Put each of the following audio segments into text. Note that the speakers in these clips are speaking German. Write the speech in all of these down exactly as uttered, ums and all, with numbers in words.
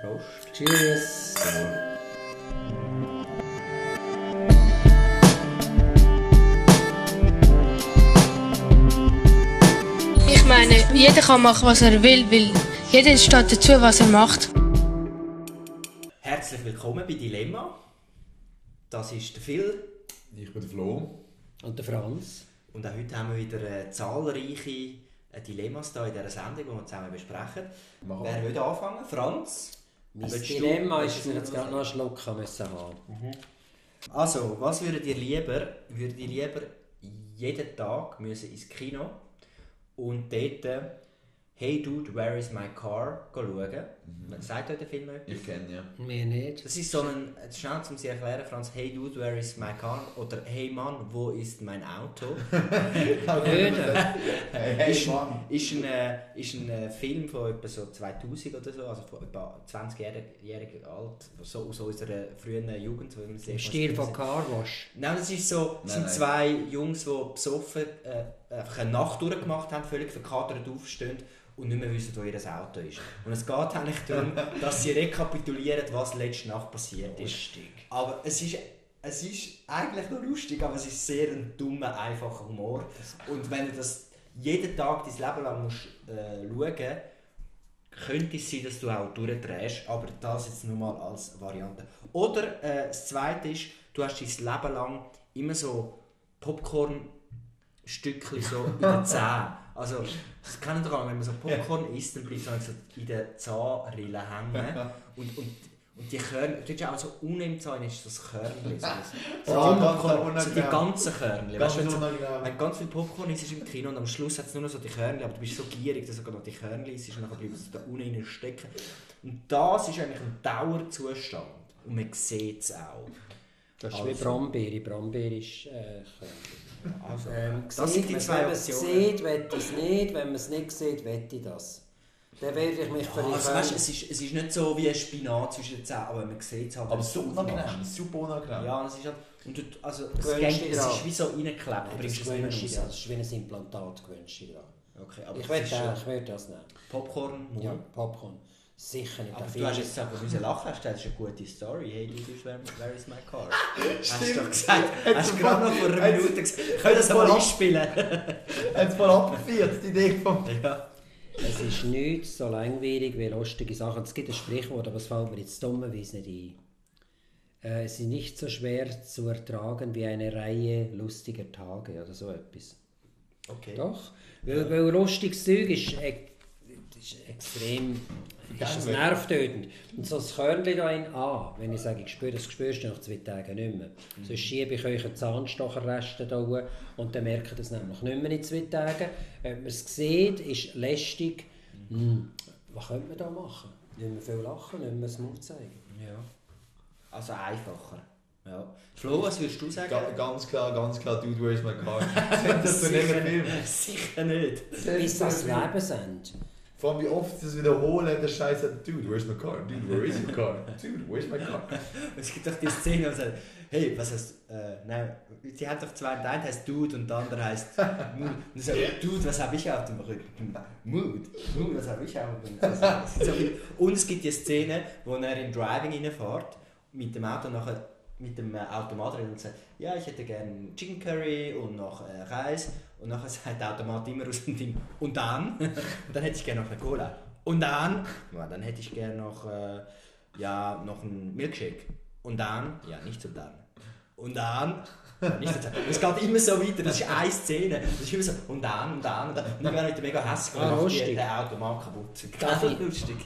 Prost. Cheers. Ja. Ich meine, jeder kann machen, was er will, weil jeder steht dazu, was er macht. Herzlich willkommen bei Dilemma. Das ist der Phil. Ich bin der Flo. Und der Franz. Und auch heute haben wir wieder zahlreiche Dilemmas hier in dieser Sendung, die wir zusammen besprechen. Mal. Wer will anfangen? Franz? Mein Dilemma ist, dass wir jetzt gerade noch einen Schluck haben müssen. Mhm. Also, was würdet ihr lieber? Würdet ihr lieber jeden Tag müssen ins Kino und dort «Hey Dude, Where Is My Car?» schauen? Mhm. Sagt euch der Film etwas? Ich kenne ja. Mir nicht. Das ist so ein, schnell um sie erklären, Franz, «Hey Dude, Where Is My Car?» oder «Hey Mann, wo ist mein Auto?» Hey, hey ist, Mann. Ist ein, ist ein, ist ein Film von etwa so zweitausend oder so, also von etwa zwanzig-jährig alt, so aus unserer frühen Jugend. So im Stil von Carwash? Nein, das ist so, das nein, sind nein. zwei Jungs, die besoffen äh, einfach eine Nacht durchgemacht haben, völlig verkatert aufstehen und nicht mehr wissen, wo ihr Auto ist. Und es geht eigentlich darum, dass sie rekapitulieren, was letzte Nacht passiert ist. Lustig. Aber es ist, es ist eigentlich noch lustig, aber es ist sehr ein dummer, einfacher Humor. Und wenn du das jeden Tag dein Leben lang musst, äh, schauen, könnte es sein, dass du auch durchdrehst. Aber das jetzt nur mal als Variante. Oder äh, das Zweite ist, du hast dein Leben lang immer so Popcorn-Stückchen so in den Zähnen. Also, das kennen doch alle, wenn man so Popcorn isst, dann bleibt es so in den Zahnrillen hängen. Und, und, und die Körner, du hast ja auch so unten im Zahn, ist das Körnchen. So, so, die, Popcorn, so die ganzen Körnchen. Weißt, wenn, so, wenn ganz viel Popcorn ist, ist im Kino und am Schluss hat es nur noch so die Körnchen, aber du bist so gierig, dass sogar noch die Körnchen ist und dann bleibt es da unten stecken. Und das ist eigentlich ein Dauerzustand. Und man sieht es auch. Das ist also, wie Brombeere. Brombeere ist äh, Körnchen. Also, ähm, das sind die zwei Versionen. Wenn man es sieht, wette ich es nicht. Wenn man es nicht sieht, wette ich das. Dann werde ich mich ja, verlieren. Also, weißt, es, ist, es ist nicht so wie ein Spinat zwischen den Zähnen, aber man sieht es halt. Aber super unangenehm. Super unangenehm. Ja, es ist halt... Und du, also, es, gäng, es ist wie so reingeklebt. Ja, aber es, ist ja, es ist wie ein Implantat, gewünscht ich dran. Okay, aber ich würde das, ja. das nehmen. Popcorn? Mund. Ja, Popcorn. Sicher nicht. Aber du hast jetzt einfach müssen lachen, hast du eine gute Story. «Hey Dude, Where Is My Car?» Hast du gesagt, hast du gerade noch vor einer Minute gesagt, können das mal abspielen? Hat es mal abgeführt, die Idee von... Ja. Es ist nichts so langweilig wie lustige Sachen. Es gibt ein Sprichwort, aber es fällt mir jetzt dummerweise nicht ein. Äh, es ist nicht so schwer zu ertragen wie eine Reihe lustiger Tage oder so etwas. Okay. Doch, weil, ja. weil lustiges Zeug ist, äh, ist extrem... Das ist nervtötend. Und so das Körnchen da in an, wenn ich sage, ich spüre das, spürst du nach zwei Tagen nicht mehr. Mhm. Sonst schiebe ich euch einen Zahnstocherreste da hoch und dann merkt ihr es nämlich nicht mehr in zwei Tagen. Wenn man es sieht, ist lästig. Mhm. Was könnte man da machen? Nicht mehr viel lachen, nicht mehr den Mund zeigen. Ja. Also einfacher. Ja. Flo, was würdest du sagen? Ga ganz klar, ganz klar, «Dude, Where Is My Car?» Das sicher, nicht mehr sicher nicht. Bis das Lebensende. Vor allem, wie oft das wiederholen, der Scheiß sagt, «Dude, where's my car? Dude, where is my car? Dude, where's my car?» Es gibt doch die Szene, die sagt, «Hey, was heißt, äh, nein, sie hat doch zwei, der eine heißt Dude und der andere heißt Mood.» Und sie sagt, «Dude, was habe ich auf dem Rücken?» «Mood, Mood, was habe ich auf dem Rücken?» Und es gibt die Szene, wo er in Driving reinfährt, mit dem Auto nachher, mit dem Automat rein und sagt, «Ja, ich hätte gerne Chicken Curry und noch Reis.» Und nachher sagt der Automat immer aus dem Ding, und dann? Und dann hätte ich gerne noch eine Cola. Und dann? Ja, dann hätte ich gerne noch, äh, ja, noch einen Milkshake. Und dann? Ja, nicht so dann. Und dann? Ja, nicht so dann. Und es geht immer so weiter, das ist eine Szene. Das ist immer so, und dann, und dann, und dann. Und dann werden wir mega hässlich, weil ah, die, der Automat kaputt ist. Das ist lustig.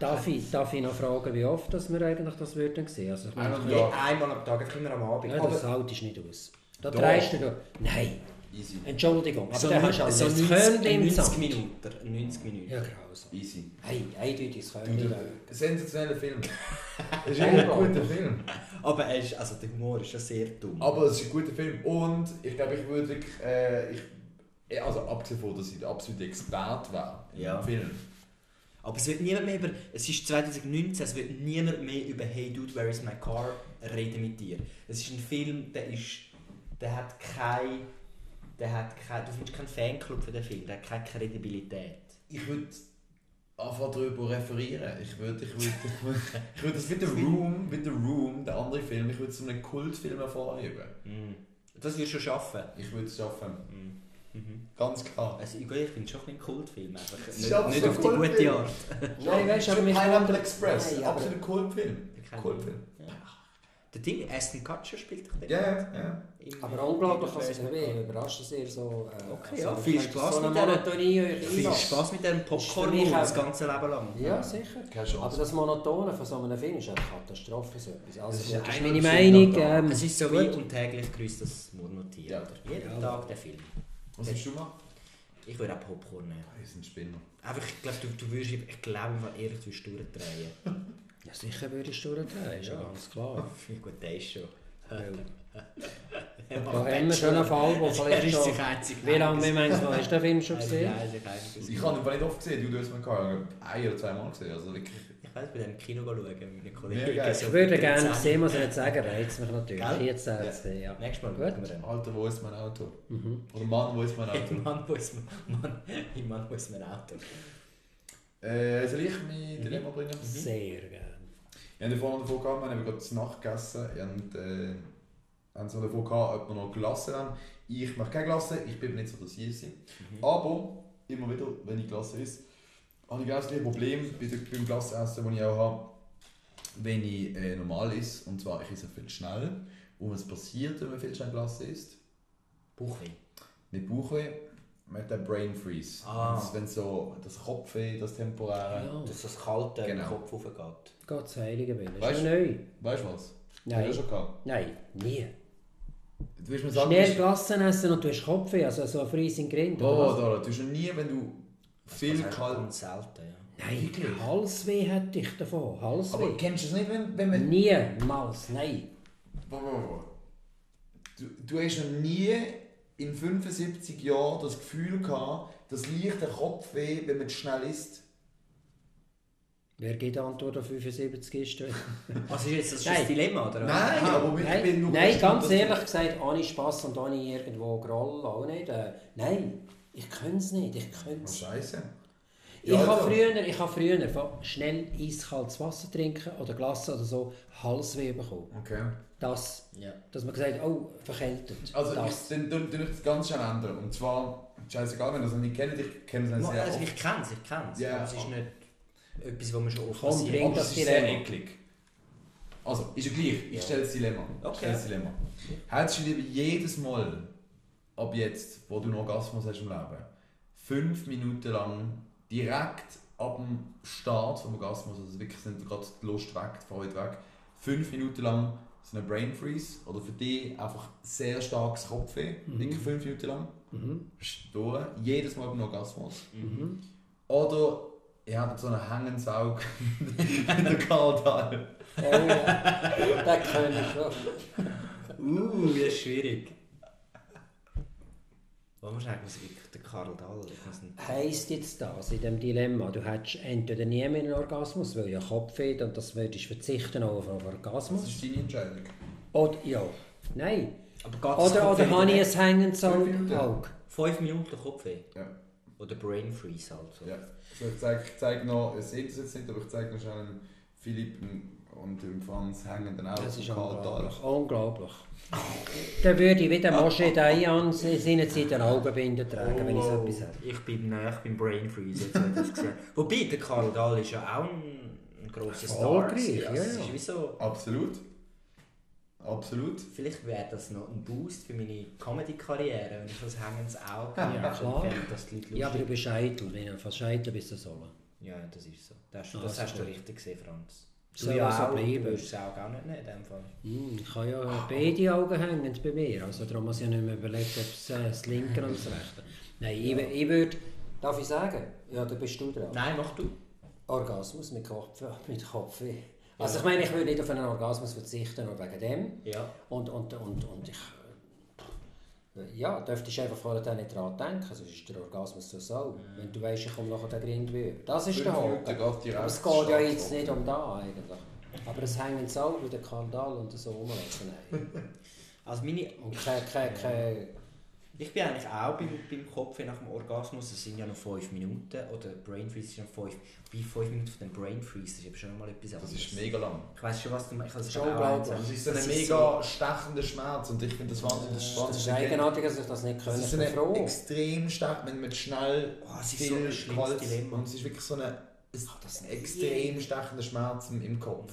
Darf ich, darf ich noch fragen, wie oft dass wir eigentlich das würden sehen? Also ich meine, einmal, ja. einmal am Tag, immer am Abend. Ja, das Auto ist nicht aus. Da dreist du doch. Nein. Easy. Entschuldigung, aber so dann hast du also so neunzig Minuten. neunzig Minuten. Ja, grausam. Easy. Hey, eindeutiges Körnchen. Sensationeller Film. Es ist ein guter Film. Aber er ist, also der Humor ist ja sehr dumm. Aber es ist ein guter Film und ich glaube, ich würde, äh, ich, also abgesehen davon, dass ich der absolute Experte wäre in ja. dem Film. Aber es wird niemand mehr über, es ist zwanzig neunzehn, es wird niemand mehr über «Hey Dude, Where Is My Car?» reden mit dir. Es ist ein Film, der ist, der hat keine... Der hat keine, du findest keinen Fanclub für den Film, der hat keine Kredibilität. Ich würde anfangen darüber referieren. Ich würde ich würd, ich würd, ich würd das mit dem Room, mit dem Room, der andere Film, ich würde es zu einem Kultfilm hervorheben. Mm. Das würdest du schon schaffen? Ich würde es schaffen. Mm. Mhm. Ganz klar. Also, ich finde es schon ein Kultfilm. Nicht, ja, nicht so auf Kultfilm. Die gute Art. Nein, weißt du, aber Pineapple Express. Nein, absolut ein Kultfilm. Kultfilm. Ja. Der Ding, Aston Kutcher spielt doch den. Ja, ja, ja. Aber unglaublich kann es erwähnen. Überrascht es eher so. Äh, okay, so ja. Viel Spaß, so mit dieser, viel Spaß mit diesem Popcorn das ganze Leben lang. Ja, sicher. Aber das Monotone von so einem Film ist eine Katastrophe. So etwas. Also, das, das ist meine Meinung. Ähm, es ist so wie und täglich grüßt das Murmeltier. Jeden Tag der Film. Was hast du gemacht? Ich würde auch Popcorn nehmen. Das ist ein Spinner. Aber ich glaube, du, du würdest, ich glaube, ehrlich, du würdest durchdrehen. Ja, sicher würdest du durchdrehen, ja, ganz klar. Gut, das ist schon. Da haben wir schon einen Fall, wo vielleicht schon... Wie lange, wie meinst du, hast du den Film schon gesehen? Ich habe ihn aber nicht oft gesehen, du hast ihn ein oder zwei Mal gesehen. Also wirklich. Ich weiß, bei dem Kino schauen, mit meinen Kollegen. Ich würde gerne sehen, was er jetzt sagen, reizt mich natürlich. Jetzt sehen, ja. Nächstes Mal schauen wir den. Alter, wo ist mein Auto? Oder Mann, wo ist mein Auto? Mann, wo ist mein Auto? Soll ich mein Dilemma bringen? Sehr gerne. Ich habe vorhin davon gehabt, wir haben gerade zu Nacht gegessen und äh, haben so davon gehabt, ob wir noch Glasse haben. Ich mache keine Glasse, ich bin nicht so, dass ich sie. Mhm. Aber immer wieder, wenn ich Glasse esse, habe ich ein Problem beim Glasseessen, das ich auch habe, wenn ich äh, normal esse. Und zwar, ich esse viel schnell. Und was passiert, wenn man viel schnell Glasse isst? Bauchweh. Nicht Bauchweh. Mit dem Brain Freeze. Ah. Das, wenn so das Kopfweh, das temporäre. Ja. Dass das kalte genau. im Kopf hochgeht. Gott sei Dank, das ist neu. Weißt du was? Nein. Schon Nein, nie. Du wirst mir sagen, schnell Glassen essen und du hast Kopfweh, also so ein Freezing Grind. Oh, da, du hast nie, wenn du das viel kalt. Und selten, ja. Nein, wirklich? Halsweh hätte ich davon. Halsweh. Aber kennst du es nicht, wenn, wenn man. Niemals, nein. Boah, boah, boah. Du, du hast noch nie. In fünfundsiebzig Jahren das Gefühl gehabt, dass leichter Kopfweh, wenn man schnell isst. Wer gibt die Antwort auf fünfundsiebzig ist? Was ist jetzt das, das Dilemma? Oder? Nein, ah, aber nein, ich bin nur nein, ganz das ehrlich gesagt, ohne Spass und ohne irgendwo Groll auch nicht. Äh, nein, ich könnte es nicht. Ich könnte es. Oh, Scheiße. Ich ja, habe früher, ich habe früher von schnell eiskaltes Wasser trinken oder Glas oder so Halsweh bekommen. Okay. Das, ja. Dass man gesagt hat, oh, verkältet. Also das. Ich dann ich das ganz schön ändern. Und zwar, scheißegal, wenn ihr das nicht kennt, ich kenne es nicht sehr also, oft. Ich kenne es, ich kenne es. Yeah. Es ist nicht etwas, was man schon oft passiert. Und das ist Dilemma. Sehr eklig. Also, ist ja gleich, ich ja. stelle das Dilemma. Okay. Stelle das Dilemma. Hättest du lieber jedes Mal, ab jetzt, wo du noch Orgasmus hast im Leben, fünf Minuten lang direkt ab dem Start vom Orgasmus, also wirklich sind gerade die Lust weg, die Freude weg, fünf Minuten lang so ein Brain Freeze oder für dich einfach sehr starkes Kopfweh, mhm. wirklich fünf Minuten lang, mhm. durch, jedes Mal beim Orgasmus. Mhm. Oder ihr habt so einen Hängensaug in der Karl Dall. Oh ja, das kann ich schon. Uh, das ist schwierig. Wollen wir sagen, was wirklich der Karl Dall ist? Heisst jetzt das in diesem Dilemma, du hättest entweder nie mehr einen Orgasmus, weil ja Kopfweh und das würdest verzichten auf einen Orgasmus. Das ist deine Entscheidung. Oder, ja, nein. Aber oder oder habe ich ein hängendes Auge? Fünf Minuten Kopfweh? Ja. Oder Brain Freeze halt. So. Ja. So, ich zeige zeig noch, ihr seht es jetzt nicht, aber ich zeige noch schon einen Philipp und dem Franz hängenden Auge. Das ist unglaublich. Unglaublich. Dann würde ich wieder Moshe Dayan seinerzeit eine Augenbinde tragen, oh, wenn ich so etwas hätte. Ich bin nah, ich bin Brain Freeze, jetzt habe ich das gesehen. Wobei, der Karl Dall ist ja auch ein, ein grosser Star. Gleich, ja, ja. Das ist wie so. Absolut. Absolut. Vielleicht wäre das noch ein Boost für meine Comedy-Karriere, wenn ich das hängendes Auge ja, ja, klar. Dass die Leute ja, aber du bist Scheitel, wenn du fast Scheitel bist, du sollen. Ja, das ist so. Das, das also hast gut. du richtig gesehen, Franz. So ja, so bleiben. Du würdest es auch gar nicht nehmen in dem Fall. Mm, ich habe ja Ach, beide Augen hängend bei mir, also darum muss ich nicht mehr überlegen, ob es äh, das linke oder das rechte. Nein, ja. ich, ich würde... Darf ich sagen? Ja, da bist du dran. Nein, mach du. Orgasmus mit Kopf, mit Kopf. Ja. Also ich meine, ich würde nicht auf einen Orgasmus verzichten, nur wegen dem. Ja. Und, und, und, und ich... Ja, dürftest du einfach vorher nicht daran denken, sonst ist der Orgasmus so sau. Ja. Wenn du weißt, ich komme nachher den Grind wieder. Das ist der Haken. Aber es geht ja jetzt nicht um da eigentlich. Aber es hängt so wie der Karl Dall und so rumlaufen. Also meine... Und keine, keine, keine Ich bin eigentlich auch beim, beim Kopf nach dem Orgasmus, es sind ja noch fünf Minuten, oder Brain Freeze ist noch fünf. Bei fünf Minuten von dem Brain Freeze, ich habe schon mal etwas anderes. Das ist mega lang. Ich weiss schon, was du meinst. Das ist, das ist so ein mega so stechender Schmerz und ich finde das wahnsinnig spannend. Das ist eigenartig, dass ich das nicht können. Es ist ein extrem stark, wenn man schnell oh, es ist viel so ein schlimmes Dilemma. Und es ist wirklich so ein, ein extrem stechender Schmerz im Kopf.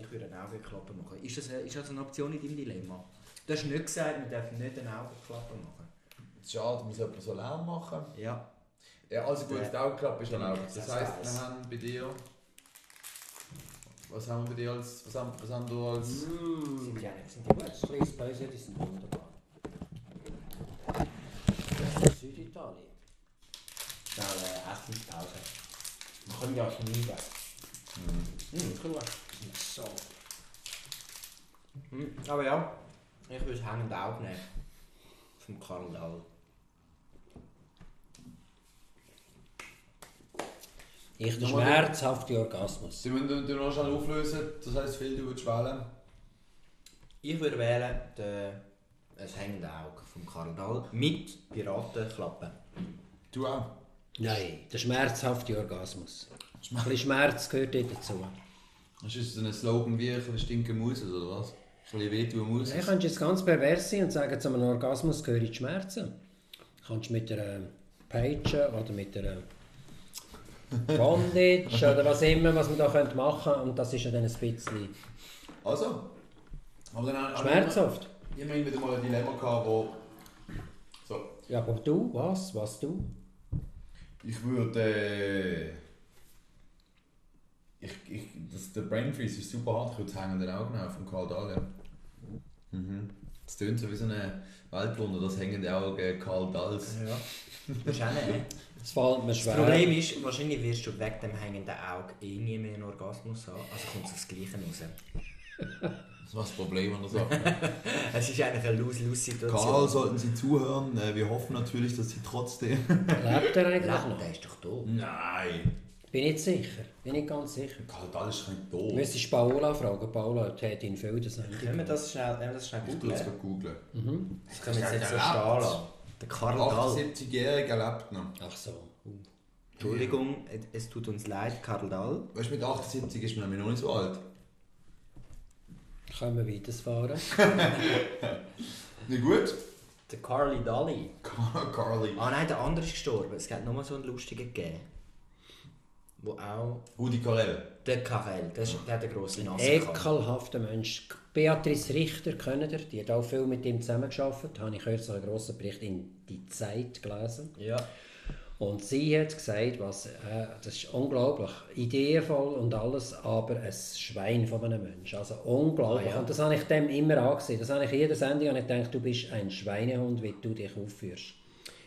Ich würde einen Augenklapper machen. Ist das, eine, ist das eine Option in deinem Dilemma? Du hast nicht gesagt, wir dürfen nicht einen Augenklapper machen. Schade, man sollte so Lärm machen. Ja. Ja, also gut, die Augenklappe ist ja laut. Das, das heisst, wir haben bei dir... Was haben wir bei dir als... Was haben, was haben du als... Mm. Sind die eigentlich sind die gut? Die sind wunderbar. Das ist Süditalien. Schnell äh, Essen tauschen. Wir können ja schneiden. Mhm. Mhm, cool. So. Mhm. Aber ja, ich würde es hängend auch nehmen. Vom Karl Dall. Ich der schmerzhafte Orgasmus. Sie müssen den noch schnell auflösen, das heisst, viel du würdest wählen. Ich würde wählen den, das hängende Auge vom Karl Dall mit Piratenklappe. Du auch? Nein, der schmerzhafte Orgasmus. Schmerz. Ein bisschen Schmerz gehört dort dazu. Das ist so ein Slogan wie ein stinkende Maus oder was? Ein bisschen weh tun Maus. Nein, kannst du jetzt ganz pervers sein und sagen, zu einem Orgasmus gehören Schmerzen. Kannst du mit einer Peitsche oder mit einer Bondage oder was immer, was man da machen könnte, und das ist ja dann ein bisschen... Also? Aber dann schmerzhaft. Ich habe immer wieder mal ein Dilemma gehabt, wo... So. Ja, aber du? Was? Was du? Ich würde... Ich, ich, das, der Brain Freeze ist super hart, ich würde es hängen den Augen auf vom Karl Dall. Mhm. Das tönt so wie so eine Weltwunder, das hängende Auge Karl Dalls. Ja, wahrscheinlich. Das fällt mir schwer. Das Problem ist, wahrscheinlich wirst du wegen dem hängenden Auge eh nie mehr einen Orgasmus haben, also kommt es aufs Gleiche raus. Das war das Problem an der Sache. Es ist eigentlich eine Lose-Lose-Situation. Karl, sollten Sie zuhören, wir hoffen natürlich, dass Sie trotzdem... Lebt er eigentlich noch? Der ist doch tot. Nein. Bin nicht sicher, bin nicht ganz sicher. Karl Dall ist nicht tot. Du müsstest Paola fragen, Paola hat ihn viel das nicht. Können wir das schnell, wir das schnell googeln? Ich kann googeln. Mhm. Das können wir jetzt so stehen lassen. Der Karl Dall. achtundsiebzigjähriger lebt noch. Ach so. Uh. Entschuldigung, ja. Es tut uns leid, Karl Dall. Weißt du, mit achtundsiebzig ist man noch nicht so alt. Können wir weiterfahren? Nicht gut? Der Karli Dalli. Karli. Ah nein, der andere ist gestorben. Es gab nochmal so einen lustigen gegeben. Wo auch... Udi Karel. Der Karel, der, der hat eine grosse Nase. Ein ekelhafter Mensch. Beatrice Richter, kennt ihr? Die hat auch viel mit ihm zusammengearbeitet. Da habe ich kürzlich einen grossen Bericht in die Zeit gelesen. Ja. Und sie hat gesagt, was, äh, das ist unglaublich, ideenvoll und alles, aber ein Schwein von einem Menschen. Also unglaublich. Ah, ja. Und das habe ich dem immer angesehen. Das habe ich jeder Sendung und ich denke, du bist ein Schweinehund, wie du dich aufführst.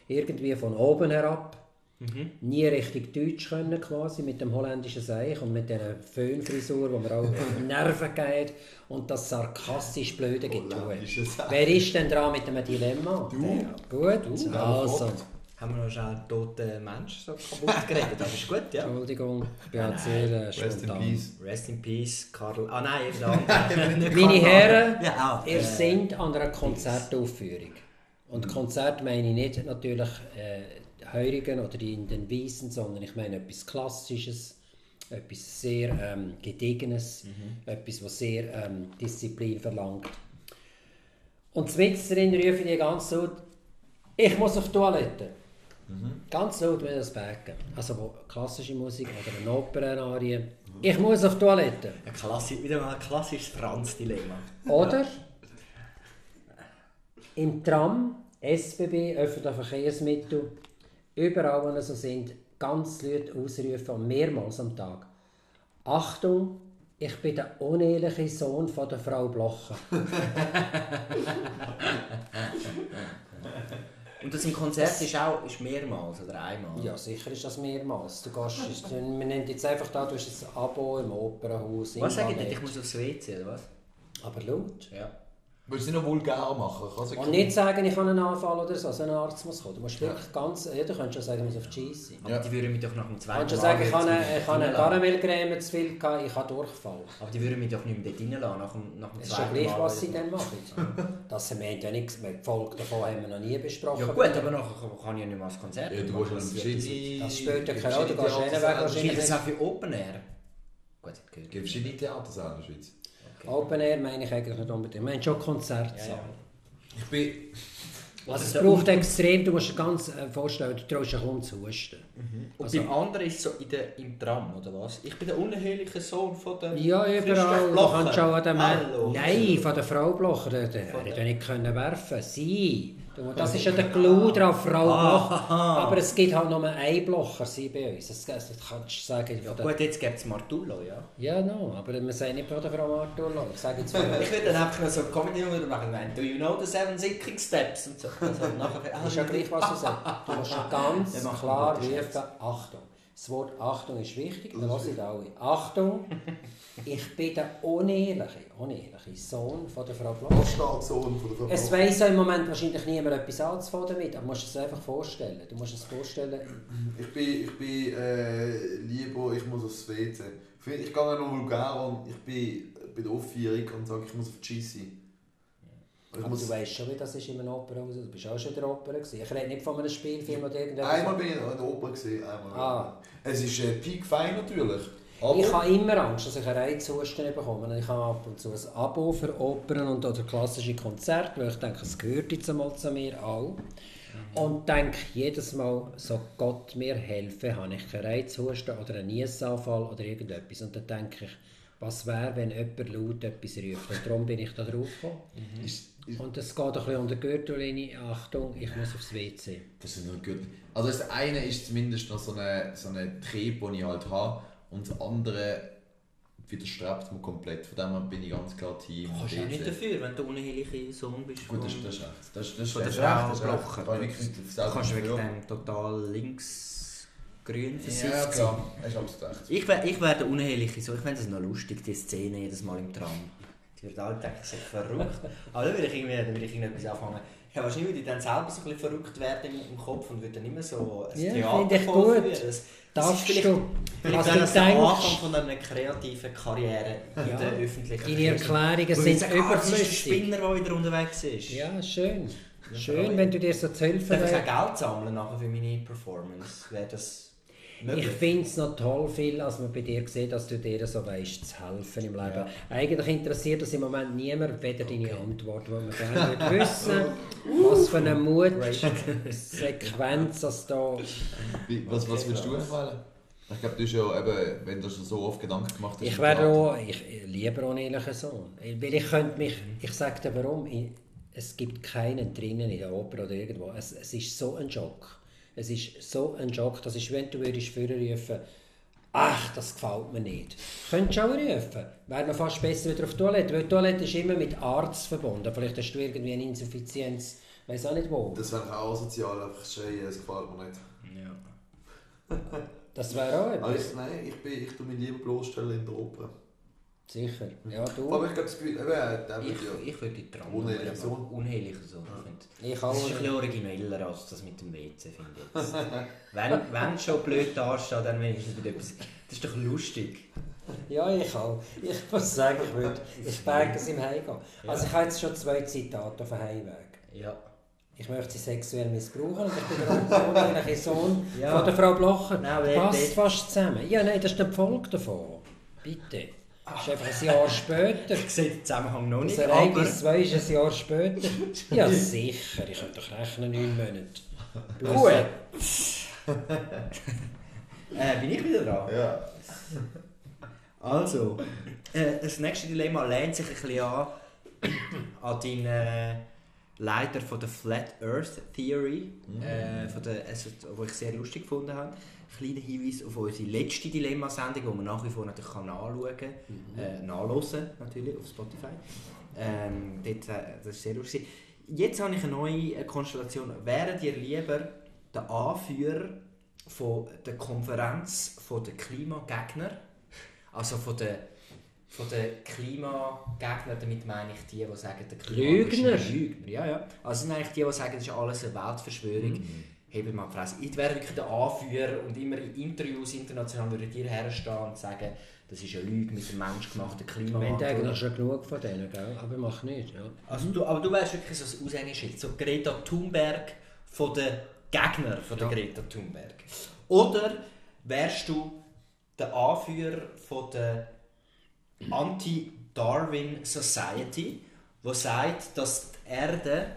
Irgendwie von oben herab. Mhm. Nie richtig Deutsch können, quasi, mit dem holländischen Seich und mit dieser Föhnfrisur, die mir auch Nerven geht und das sarkastisch blöde Getue. Wer ist denn dran mit einem Dilemma? Du. Der, gut, du. Also. Haben wir noch schon einen toten Mensch so kaputt geredet, das ist gut, ja? Entschuldigung, ich bin sehr spontan. Rest in Peace, Karl... Ah nein, ich danke. Meine Herren, ja, ihr äh, seid an einer Konzertaufführung. Und Konzert meine ich nicht natürlich... Äh, Heurigen oder die in den Wiesen, sondern ich meine etwas Klassisches, etwas sehr ähm, Gediegenes, mhm. etwas, was sehr ähm, Disziplin verlangt. Und zwitsch drin rufe ich ganz laut, ich muss auf die Toilette. Mhm. Ganz laut will ich das becken. Also klassische Musik oder eine Opernarie. Mhm. Ich muss auf die Toilette. Ein Klassi- wieder mal ein klassisches Franz-Dilemma. Oder im Tram, S B B, öffentliche Verkehrsmittel, überall, wo sie so sind, ganz laut ausrufen, mehrmals am Tag. Achtung, ich bin der uneheliche Sohn von der Frau Blocher. Und das im Konzert das ist auch ist mehrmals oder einmal? Ja, sicher ist das mehrmals. Du gehst, wir nennen jetzt einfach da, du hast ein Abo im Opernhaus. Was sagt ihr? Ich muss aufs W C, oder was? Aber laut? Ja. Würdest du sie noch vulgär machen? Ich kann nicht sagen, ich habe einen Anfall oder so. Also ein Arzt muss kommen. Du musst wirklich ja. ganz... Ja, du könntest schon sagen, man muss auf die Scheisse. Aber ja. die würden mich doch nach dem zweiten Mal... Du kannst sagen, ich habe eine, eine Karamellcreme zu viel gehabt, ich habe Durchfall. Aber die würden mich doch nicht mehr dort reinlassen nach dem, nach dem zweiten Mal. Es ist ja gleich, was sie dann machen. Das haben wir ja nichts mehr. Die Folge davon haben wir noch nie besprochen. Ja gut, aber nachher kann ich ja nicht mehr ans Konzert. Ja, du musst an verschiedene... Das spielt ja keine Rolle, du gehst einen Weg wahrscheinlich... Gibt es auch für Open Air? Gut, gehört. Gibt es verschiedene Theatersäle in der Schweiz? Okay. Open Air meine ich eigentlich nicht unbedingt. Ich meine schon Konzerte. Ja, ja. Ich bin... Also es braucht extrem, du musst dir ganz vorstellen, du traust dich kaum zu husten. Mhm. Und also, beim anderen ist es so in der, im Tram, oder was? Ich bin der unerhörliche Sohn von der... Ja, überall. Du kannst schon an der... Nein, von der Frau Blocher. Der hätte nicht können werfen. Sie. Das ist ja der Clou drauf, Frau Blocher. Ah, aber es gibt halt nur einen Blocher sein bei uns. Das, das kannst du sagen... Ja, gut, jetzt gibt es Martullo, ja? Ja, no, aber wir sagen nicht von der Frau Martullo. Ich sage jetzt... Ich würde dann einfach noch so eine Comedy-Nummer machen. Do you know the seven sinking steps? Und so. Also nachher, das ist ja gleich, was du sagst. Du musst schon ganz ja, klar rufen, Achtung. Das Wort Achtung ist wichtig, wir hören es alle. Achtung, ich bin der unehrliche, unehrliche Sohn von der Frau Blocher. Sohn von der Frau Blocher. Es weiss ja im Moment wahrscheinlich niemand etwas anzufangen damit, aber du musst es einfach vorstellen. Du musst es vorstellen. Ich bin, ich bin äh, lieber, ich muss aufs W C. Ich gehe noch vulgär und ich bin, bin aufjährig und sage, ich muss auf die Scheisse. Ich aber du weißt schon, wie das ist in einem Opernhaus. Du bist auch schon in der Oper gewesen. Ich rede nicht von einem Spielfilm oder irgendetwas. Einmal bin ich in der Oper gewesen, einmal. Ah. Es ist äh, piekfein natürlich. Aber ich habe immer Angst, dass ich einen Reizhusten bekomme. Ich habe ab und zu ein Abo für Opern und oder klassische Konzerte, weil ich denke, es gehört jetzt einmal zu mir auch. Und denke jedes Mal, so Gott mir helfe, habe ich keinen Reizhusten oder einen Niesanfall oder irgendetwas. Und dann denke ich, was wäre, wenn jemand laut etwas ruft? Und darum bin ich da drauf gekommen. Mhm. Und es geht ein bisschen unter Gürtellinie, Achtung, ich muss aufs W C. Das ist nur gut. Also das eine ist zumindest noch so eine, so eine Trieb, die ich halt habe. Und das andere widerstrebt mir komplett. Von dem her bin ich ganz klar Team. Du kannst ja nicht dafür, wenn du unerheilige Sohn bist. Gut, das ist recht. Das ist recht. Das ist recht. Du kannst wegen dem total links... grün versifft ja, klar. Hast absolut recht. Ich wäre ich wär der unerheilige Sohn. Ich fände das noch lustig, diese Szene jedes Mal im Tram. Ich würde alle denken, das ist verrückt. Aber dann würde ich irgendetwas anfangen. Ja, wahrscheinlich würde ich dann selber so ein bisschen verrückt werden im Kopf und würde dann immer so ein ja, Theater vorführen. Das, das ist vielleicht, du, vielleicht also das denkst, Anfang von einer kreativen Karriere ja, in der Öffentlichkeit. Deine Erklärungen sind sagen, überflüssig. Das ist ein Spinner, der wieder unterwegs ist. Ja, schön. Ja, schön, wenn du dir so zu helfen willst. Darf ich auch Geld sammeln nachher für meine Performance? Wäre das... Möglich. Ich finde es noch toll viel, als man bei dir sieht, dass du dir so weißt, zu helfen im Leben. Ja. Eigentlich interessiert das im Moment niemand, weder okay. deine Antwort, die man gerne wissen uh, was für eine Mutsequenz das da... Was, was würdest du empfehlen? Ich glaube, du hast ja eben, wenn du schon so oft Gedanken gemacht hast... Ich wäre auch, ich lieber auch einen ehrlichen Sohn. Weil ich könnte mich, ich sage dir warum, ich, es gibt keinen drinnen in der Oper oder irgendwo. Es, es ist so ein Schock. Es ist so ein Schock, das ist, wenn du würdest rufen, ach, das gefällt mir nicht. Könntest du auch rufen, wäre man fast besser wieder auf die Toilette, weil die Toilette ist immer mit Arzt verbunden. Vielleicht hast du irgendwie eine Insuffizienz, weiß auch nicht wo. Das wäre auch sozial, einfach schreien, es gefällt mir nicht. Ja. Das wäre auch etwas. Also, nein, ich, bin, ich tue mich lieber bloßstellen in der Oper. Sicher, ja du. Aber ich glaube, es würde eben... Ich, ich würde die Tram... Unheiliger Sohn. Unheiliger Sohn, ich finde. Das ist ein bisschen origineller als das mit dem W C, finde ich jetzt. wenn, wenn es schon blöd dasteht, dann wenigstens mit etwas... Das ist doch lustig. Ja, ich auch. Ich muss sagen, ich würde... Ich berge es im Heimgehen. Also ich habe jetzt schon zwei Zitate auf dem Heimweg. Ja. Ich möchte sie sexuell missbrauchen und ich bin der unheilige Sohn ja. von der Frau Blocher. Nein, passt fast zusammen. Ja, nein, das ist die Folge davon. Bitte. Das ist einfach ein Jahr später. Ich sehe den Zusammenhang noch nicht, aber... Das zwei ist ein Jahr später. Ja, sicher. Ich könnte doch rechnen, neun Monate. Gut. äh, bin ich wieder dran? Ja. Also, äh, das nächste Dilemma lehnt sich ein bisschen an, an deinen äh, Leiter von der Flat Earth Theory, mhm. äh, von der, also, die ich sehr lustig gefunden habe. Kleiner Hinweis auf unsere letzte Dilemma-Sendung, die man nach wie vor natürlich nachschauen kann, mhm. äh, nachhören natürlich auf Spotify. Ähm, dort, äh, das war sehr lustig. Jetzt habe ich eine neue Konstellation. Wäret ihr lieber der Anführer von der Konferenz der Klimagegner, also von der Von den Klimagegnern, damit meine ich die, die sagen, der Klima ist Lügner. Ja, ja. Also sind eigentlich die, die sagen, das ist alles eine Weltverschwörung. Mhm. Hebe mal die Fresse. Ich wäre wirklich der Anführer und immer in Interviews international würde ich dir herstehen und sagen, das ist eine Lüge mit dem menschgemachten Klimawandel. Wir haben eigentlich schon genug von denen, gell? Aber mach nicht. Ja. Also du, aber du wärst wirklich so ein Aushängeschild, so Greta Thunberg von den Gegnern von der ja. Greta Thunberg. Oder wärst du der Anführer von der Anti-Darwin Society, die sagt, dass die Erde,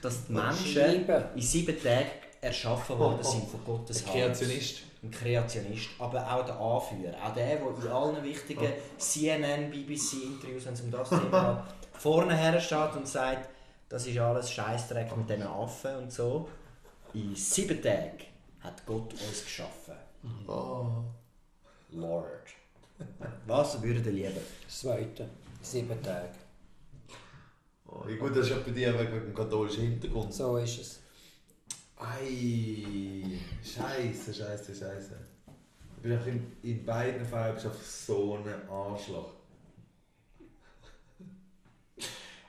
dass die Menschen in sieben Tagen erschaffen worden sind von Gottes Hand. Ein Kreationist. Ein Kreationist, aber auch der Anführer. Auch der, der in allen wichtigen C N N, B B C-Interviews, wenn es um das Thema vorne her steht und sagt, das ist alles Scheißdreck mit diesen Affen und so. In sieben Tagen hat Gott uns geschaffen. Oh. Lord. Was würde ihr lieber? Das Zweite. Sieben Tage. Oh, gut, das ist ja bei dir wegen dem katholischen Hintergrund. So ist es. Ei, Scheiße, Scheiße, Scheiße. Ich bin in, in beiden Fällen auf so einen Arschloch.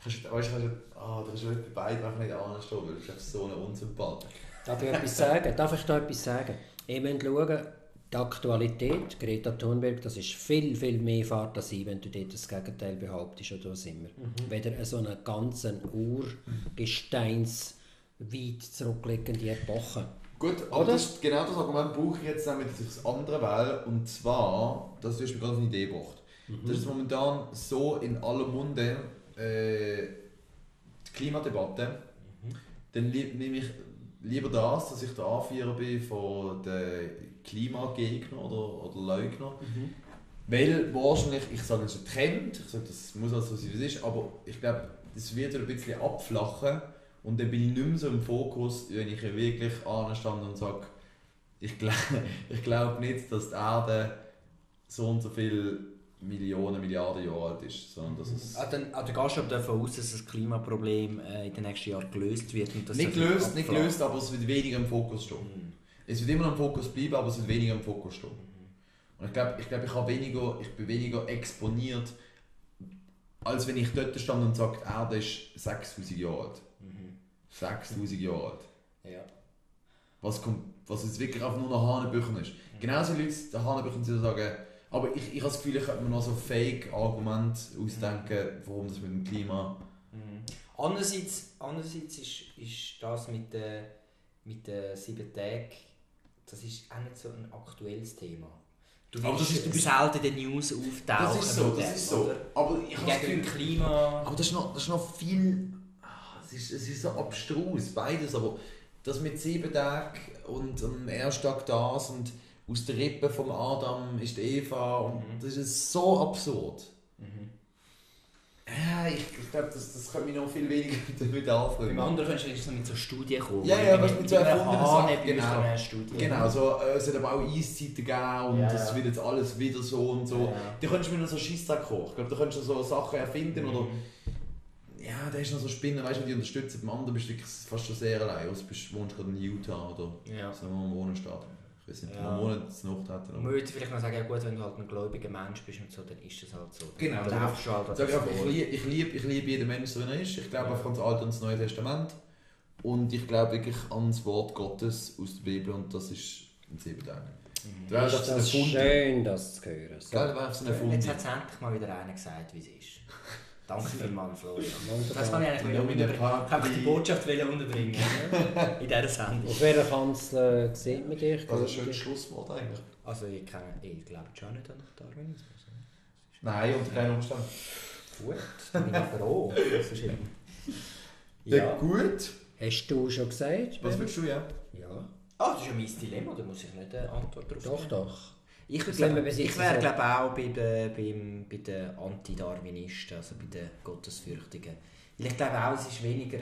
Weißt du, weißt du, oh, du kannst bei beiden einfach nicht anstehen, weil du bist auf so einen Unsympath. Darf ich etwas sagen? Darf ich da etwas sagen? Ihr müsst schauen, die Aktualität, Greta Thunberg, das ist viel, viel mehr Fantasie, wenn du dort das Gegenteil behauptest oder was immer. Mhm. Weder so eine ganzen Urgesteins- weit zurückliegende Epoche. Gut, aber das, genau das Argument brauche ich jetzt damit, dass ich das andere wähle. Und zwar, das hast du mir gerade eine Idee gebracht. Mhm. Das ist momentan so in aller Munde, äh, die Klimadebatte. Mhm. Dann lieb, nehme ich lieber das, dass ich der Anführer bin von den Klimagegnern oder, oder Leugnern. Mhm. Weil wahrscheinlich, ich sage es ist ein Trend, ich sage, das muss also sein, was es ist, aber ich glaube, das wird ein bisschen abflachen. Und dann bin ich nicht mehr so im Fokus, wenn ich wirklich anstand und sage, ich glaube ich glaub nicht, dass die Erde so und so viele Millionen, Milliarden Jahre alt ist. Sondern dass es ah, dann, ah, dann gehst du davon aus, dass das Klimaproblem äh, in den nächsten Jahren gelöst wird? Und nicht gelöst, nicht gelöst, aber es wird weniger im Fokus stehen. Mhm. Es wird immer im Fokus bleiben, aber es wird weniger im Fokus stehen. Und ich glaube, ich, glaub, ich, weniger, ich bin weniger exponiert, als wenn ich dort stand und sage, die Erde ist sechstausend Jahre alt. sechstausend Jahre alt. Ja. Was, kommt, was jetzt wirklich einfach nur noch Hanebüchen ist. Mhm. Genauso Leute, die Hanebüchen sind, sagen, aber ich, ich habe das Gefühl, ich könnte mir noch so Fake-Argumente ausdenken, warum das mit dem Klima... Mhm. Andererseits, andererseits ist, ist das mit den mit de sieben Tagen, das ist auch nicht so ein aktuelles Thema. Du aber das ist du selten in den News auftauchen. Das ist so, das ist so. Aber ich habe das Gefühl, Klima... Aber das ist noch, das ist noch viel... Es ist, es ist so abstrus, beides, aber das mit sieben Tagen und am ersten Tag das und aus der Rippe vom Adam ist die Eva und mhm. das ist so absurd. Mhm. Äh, ich ich glaube, das, das könnte mich noch viel weniger damit anfreuen. Im anderen könntest du so mit so Studien kommen. Ja, ja, was mit so erfundenen Sachen. Genau, genau so, äh, es hat aber auch Eiszeiten gegeben und ja, das ja. wird jetzt alles wieder so und so. Ja, ja. Da könntest du mir noch so Schissdreck hoch. Ich glaube, da könntest du so Sachen erfinden mhm. oder... Ja, da ist noch so Spinnen, weißt du, die unterstützen. Beim anderen bist du fast schon sehr allein. Du wohnst gerade in Utah oder ja. so im Wohnenstaat. Ich weiß nicht, ja. wo man es noch hat. Man würde vielleicht noch sagen, ja gut, wenn du halt ein gläubiger Mensch bist und so, dann ist das halt so. Genau, dann laufst du halt das sag ich, ich, ich liebe ich lieb jeden Menschen, so wie er ist. Ich glaube ja. einfach ans Alte und das Neue Testament. Und ich glaube wirklich ans Wort Gottes aus der Bibel und das ist in sieben Tagen. Mhm. Da ist das schön, das zu hören. So. Gell, da jetzt hat es endlich mal wieder einer gesagt, wie es ist. Danke vielmals, Florian. Das kann ich eigentlich ja, unterbringen. Ich wollte die Botschaft unterbringen in dieser Sendung. Auf welcher Kanzel sieht man dich? Also ein schönes Schlusswort eigentlich. Also ich, ich glaube schon nicht an Darwin. Nein, unter keinen Umständen. Gut, ich bin froh. Das ist ja. ja gut. Hast du schon gesagt? Was willst du, ja? Ja. Ah, das ist ja mein Dilemma, da muss ich nicht eine Antwort drauf geben. Doch, doch. Ich, ich wäre glaub auch bei den, bei den Anti-Darwinisten, also bei den Gottesfürchtigen. Weil ich glaube auch, es ist weniger...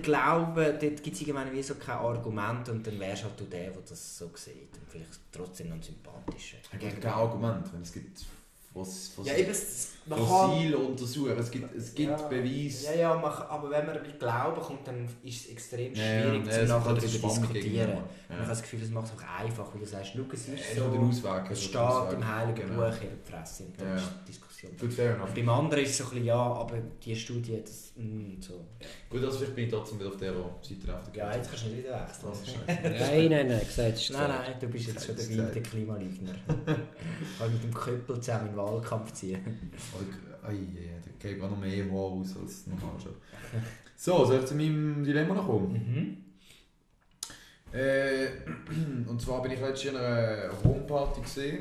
Glauben, dort gibt es irgendwie so kein Argument und dann wärst halt du der, der das so sieht. Und vielleicht trotzdem noch sympathischer. Es gibt kein Argument, wenn es gibt was ja, eben, man Fossil kann, untersuchen. Es gibt, es gibt ja, Beweise. Ja, ja, man, aber wenn man damit Glauben kommt, dann ist es extrem schwierig, ja, ja, zu nachher darüber diskutieren. Ja. Man hat das Gefühl, das macht es auch einfach, weil du sagst, schau, es ist so, den Ausweg, es steht Ausweg. Im Heiligen genau. Buch in der Presse und dann ja. ist die Diskussion. Gut, beim anderen ist es so ein bisschen, ja, aber die Studie hat das... Mm, so. Ja. Gut, also vielleicht bin ich trotzdem wieder auf der Seite drauf. Ja, jetzt kannst du nicht wieder wechseln. Nein, nein, nein, gesagt ist gesagt. Nein, nein, du bist jetzt schon der weite Klimaligner. Kann mit dem Köppel zusammen in den Wahlkampf ziehen. Oh je, da geht man noch mehr wow aus als normal schon. So, soll ich zu meinem Dilemma noch kommen? Mhm. Äh, und zwar bin ich letztes Jahr in einer Homeparty gesehen,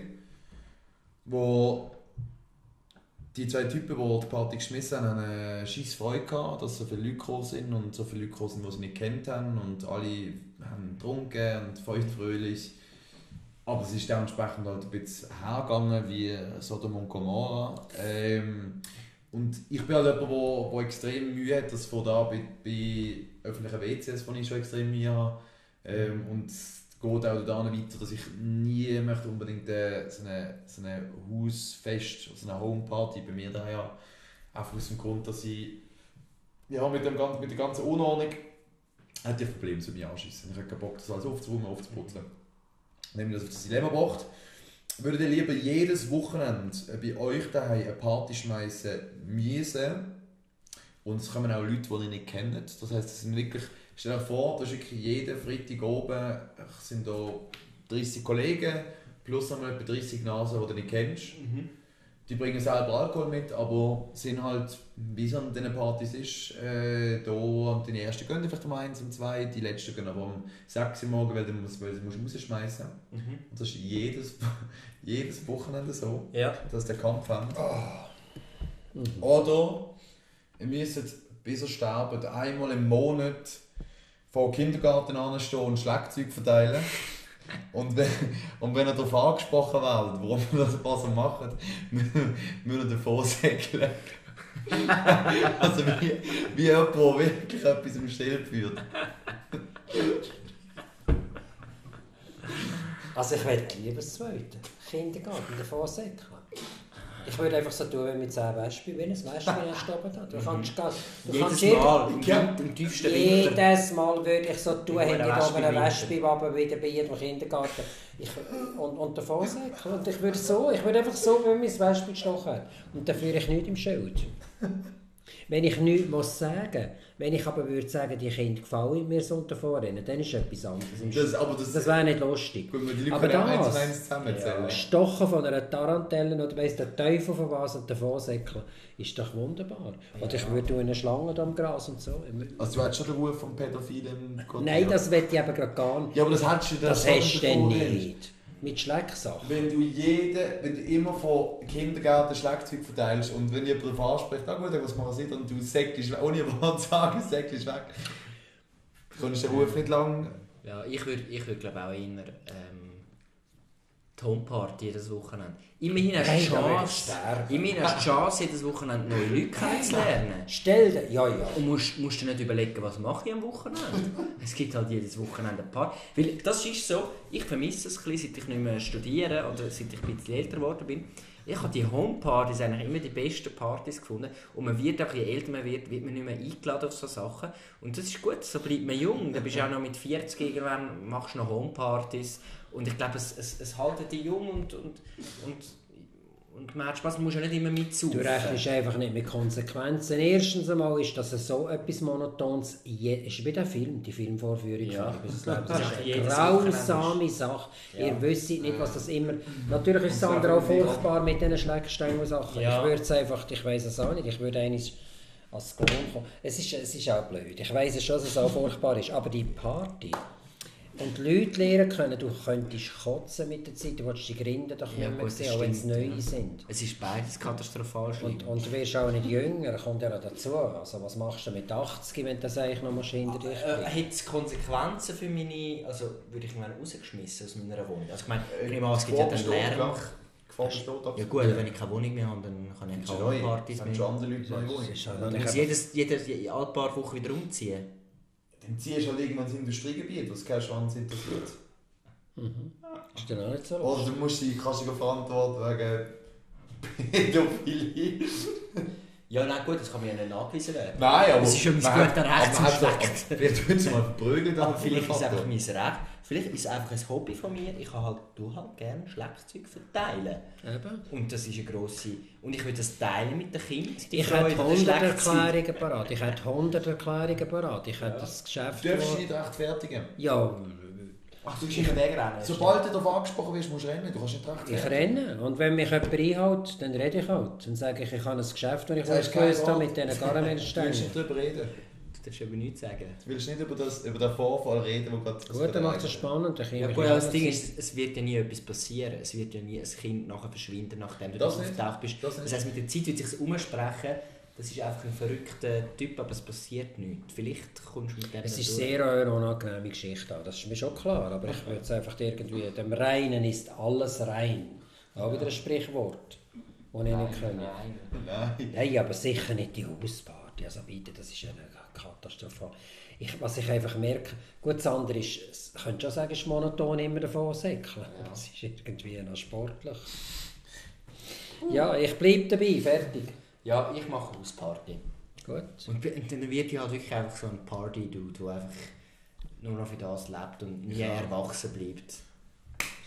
wo die zwei Typen, die die Party geschmissen haben, haben eine scheisse Freude gehabt, dass so viele Leute gekommen sind und so viele Leute gekommen sind, die sie nicht kennt haben, und alle haben getrunken und feuchtfröhlich. Aber es ist dementsprechend halt ein bisschen hergegangen wie Sodom und Gomorra. Ähm, und ich bin halt jemand, der extrem Mühe hat, dass von da bei, bei öffentlichen W Cs, die ich schon extrem Mühe habe. Ähm, und es geht auch da weiter, dass ich nie möchte unbedingt äh, so ein so eine Hausfest, so eine Homeparty bei mir daher habe. Einfach aus dem Grund, dass ich ja, mit, dem, mit der ganzen Unordnung hat ja Probleme zu mir anschiessen. Ich habe keinen Bock, das alles aufzuräumen, aufzuputzeln. Nämlich das auf das Dilemma gebracht. Würdet ihr lieber jedes Wochenende bei euch daheim eine Party schmeißen müssen? Und es kommen auch Leute, die ihr nicht kennt. Das heisst, es sind wirklich, stell dir vor, da ist wirklich jeden Freitag oben, es sind da dreißig Kollegen, plus nochmal etwa dreißig Nasen, die du nicht kennst. Mhm. Die bringen selber Alkohol mit, aber sind halt, wie es an diesen Partys ist, äh, da und die ersten gehen vielleicht um eins, um zwei, die letzten gehen aber um sechs Uhr morgens, weil du musst, weil du musst rausschmeißen. Mhm. Und das ist jedes, jedes Wochenende so, ja, dass der Kampf fängt. Oh. Mhm. Oder ihr müsst, bis ihr sterbt, einmal im Monat vor dem Kindergarten anstehen und Schlagzeug verteilen. Und wenn, und wenn ihr darauf angesprochen werdet, warum ihr das so macht, müsst ihr davon segeln. Also wie, wie jemand, der wirklich etwas im Stil führt. Also ich möchte lieber das Zweite. Kindergarten, davon segeln. Ich würde einfach so tun, wenn mit zehn Wespen, wenn es Wespen gestorben hat. Du kannst ganz... Jedes kannst Mal, im, ja, im tiefsten Winter. Jedes Mal würde ich so tun, hätte ich da eine Wespe, aber wieder bei jedem Kindergarten. Ich, und, und davon sagen. Und ich würde so, ich würde einfach so, wenn mich Wespe gestochen hat. Und dann führe ich nichts im Schild. Wenn ich nichts muss sagen, wenn ich aber würde sagen, die Kinder gefallen mir so davorrennen, dann ist etwas anderes. Das, aber das, das wäre nicht lustig. Aber das, eins eins ja, Stochen von einer Tarantelle oder weiss der Teufel von was und davorsäckeln, ist doch wunderbar. Ja. Oder ich würde eine Schlange am Gras und so. Also du hättest schon den Ruf vom Pädophilen? Nein, das will ich eben gerade gar nicht. Ja, aber das hättest du das hast du denn nicht. Mit Schlecksachen. Wenn du jede, wenn du immer von Kindergarten Schleckzeug verteilst und wenn jemand davon anspricht, ah gut, was machen sie, und du säckst weg, ohne Wort zu sagen, säckst weg, kannst du den Ruf nicht lang... Ja, ich würde, ich würd, glaube ich, auch immer ähm, die Homeparty jedes Wochenende. Immerhin hast du die Chance, immerhin hast die Chance, jedes Wochenende neue Leute kennenzulernen. Stell dir, ja, ja. Und musst, musst dir nicht überlegen, was mache ich am Wochenende. Es gibt halt jedes Wochenende ein paar. Weil das ist so, ich vermisse es ein bisschen, seit ich nicht mehr studiere oder seit ich ein bisschen älter geworden bin. Ich habe die Homepartys eigentlich immer die besten Partys gefunden. Und man wird auch, je älter man wird, wird man nicht mehr eingeladen auf so Sachen. Und das ist gut, so bleibt man jung. Dann bist du auch noch mit vierzig irgendwann, machst noch Homepartys. Und ich glaube, es, es, es haltet dich jung und, und, und, und macht Spaß. Du musst ja nicht immer mitzusaufen. Du rechnest einfach nicht mit Konsequenzen. Erstens einmal ist, dass es so etwas Monotons je, ist wie der Film, die Filmvorführung. Ja. Das ist eine grausame Sache. Ja. Ihr wisst nicht, was das immer... Natürlich ist es andere auch furchtbar mit diesen Schlägerstein-Sachen. Ja. Ich würde es einfach... Ich weiss es auch nicht. Ich würde eines als Klon kommen. Es ist, es ist auch blöd. Ich weiss schon, dass es auch furchtbar ist. Aber die Party... Und die Leute lernen können, du könntest kotzen mit der Zeit, du willst die Grinde doch ja, nicht mehr sehen, auch wenn es neue ja. sind. Es ist beides katastrophal schlimm. Und, und du wirst auch nicht jünger, kommt ja noch dazu. Also was machst du mit achtzig, wenn du das eigentlich noch mal hinter dich bringst? Äh, Hat es Konsequenzen für meine... Also würde ich mich rausgeschmissen aus meiner Wohnung? Also ich meine, äh, es gibt ja den Lärm. Ja gut, wenn ich keine Wohnung mehr habe, dann kann ich keine Altpartys mehr. Dann schon andere Leute neue Wohnung. Dann muss ich jede alle paar Wochen wieder umziehen. Dann ziehst du halt irgendwann ins Industriegebiet, was kein Schwanz interessiert. Mhm. Ist dann auch nicht so. Oder du musst dich, kannst dich verantworten wegen Pädophilie. Ja, nein, gut, das kann mir ja nicht nachgewiesen werden. Nein, aber... Es ist ja mein guter Recht zum Schlecht. Wir tun es mal verprügeln. Aber vielleicht ist es einfach mein Recht. Vielleicht ist es einfach ein Hobby von mir. Ich kann halt, du halt gerne Schlagzeug verteilen. Eben. Und das ist eine grosse... Und ich will das teilen mit den Kindern. Ich hätte hundert Erklärungen parat. Ich hätte hundert Erklärungen parat. Ich hätte das Geschäft... Du darfst nicht rechtfertigen. Ja. Ach, du bist nicht wegrennen. Sobald du darauf angesprochen wirst, musst du rennen. Du kannst nicht recht werden. Ich renne. Und wenn mich jemand einhält, dann rede ich halt. Dann sage ich, ich habe ein Geschäft, das ich ausgelöst habe mit diesen Karamellsteinen. Du willst nicht darüber reden. Du darfst aber nichts sagen. Du willst nicht über, das, über den Vorfall reden, der gerade... Gut, dann macht es spannend. Ja, gut, das Ding ist, es wird ja nie etwas passieren. Es wird ja nie ein Kind nachher verschwinden, nachdem du das aufgetaucht bist. Das, das heisst, mit der Zeit wird sich das umsprechen. Das ist einfach ein verrückter Typ, aber es passiert nichts. Vielleicht kommst du mit dem Es ist durch. Sehr eine unangenehme Geschichte, das ist mir schon klar. Aber ich würde es einfach irgendwie... Dem Reinen ist alles rein. Auch wieder ein Sprichwort, das ich nicht kenne. Nein, nein. Nein, aber sicher nicht die Hausparty. Also bitte, das ist eine Katastrophe. Ich, was ich einfach merke... Gut, das andere ist... Ich könnte schon sagen, es ist monoton immer davon säckeln. Ja. Das ist irgendwie noch sportlich. Ja, ich bleibe dabei, fertig. Ja, ich mache Hausparty. Gut. Und, und dann wird ja halt wirklich einfach so ein Party-Dude, der einfach nur noch für das lebt und nie ja. erwachsen bleibt.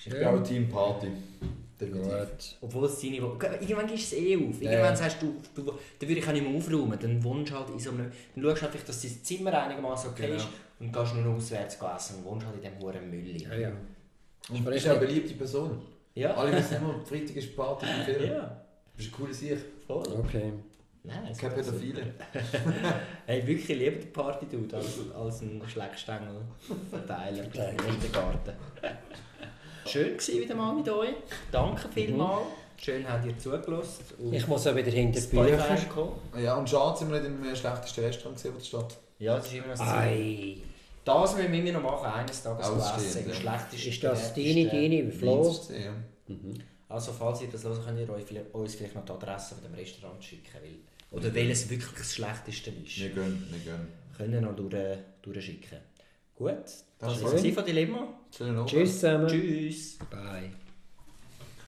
Ich bin auch Team Party. Gut. Obwohl es deine... Irgendwann gibst du es eh auf. Irgendwann ja. sagst du, du, dann würde ich auch nicht mehr aufräumen. Dann wohnst du halt in so einem... Dann schaust du halt, dass dein Zimmer einigermaßen okay genau. ist und gehst nur noch auswärts essen und wohnst halt in diesem hohen Müll. Ja, ja. Und du bist eine beliebte Person. Ja. Alle wissen immer, Freitag ist Party im Film. Ja. Du bist ein cooler Sieg. Oh. Okay. Nein, es gibt ja viele. Hey, wirklich lieber die Party tut als, als einen Schleckstängel verteilen in den Garten. Schön war wieder mal mit euch. Danke vielmals. Mhm. Schön habt ihr zugelassen. Ich muss auch wieder hinter die Bücher kommen. Ja, und schade sind wir nicht im schlechtesten Restaurant gesehen, der Stadt. Ja, das ist immer noch so. Ei. Das müssen wir noch machen, eines Tages essen. Ist das deine, deine, Flo? Mhm. Also, falls ihr das hört, könnt ihr euch, uns vielleicht noch die Adresse von dem Restaurant schicken. Weil, oder welches wirklich das Schlechteste ist. Wir gehen, wir gehen. Könnt ihr noch durch, durchschicken. Gut, das, das war es von Dilemma. Tschüss zusammen. Tschüss. Bye.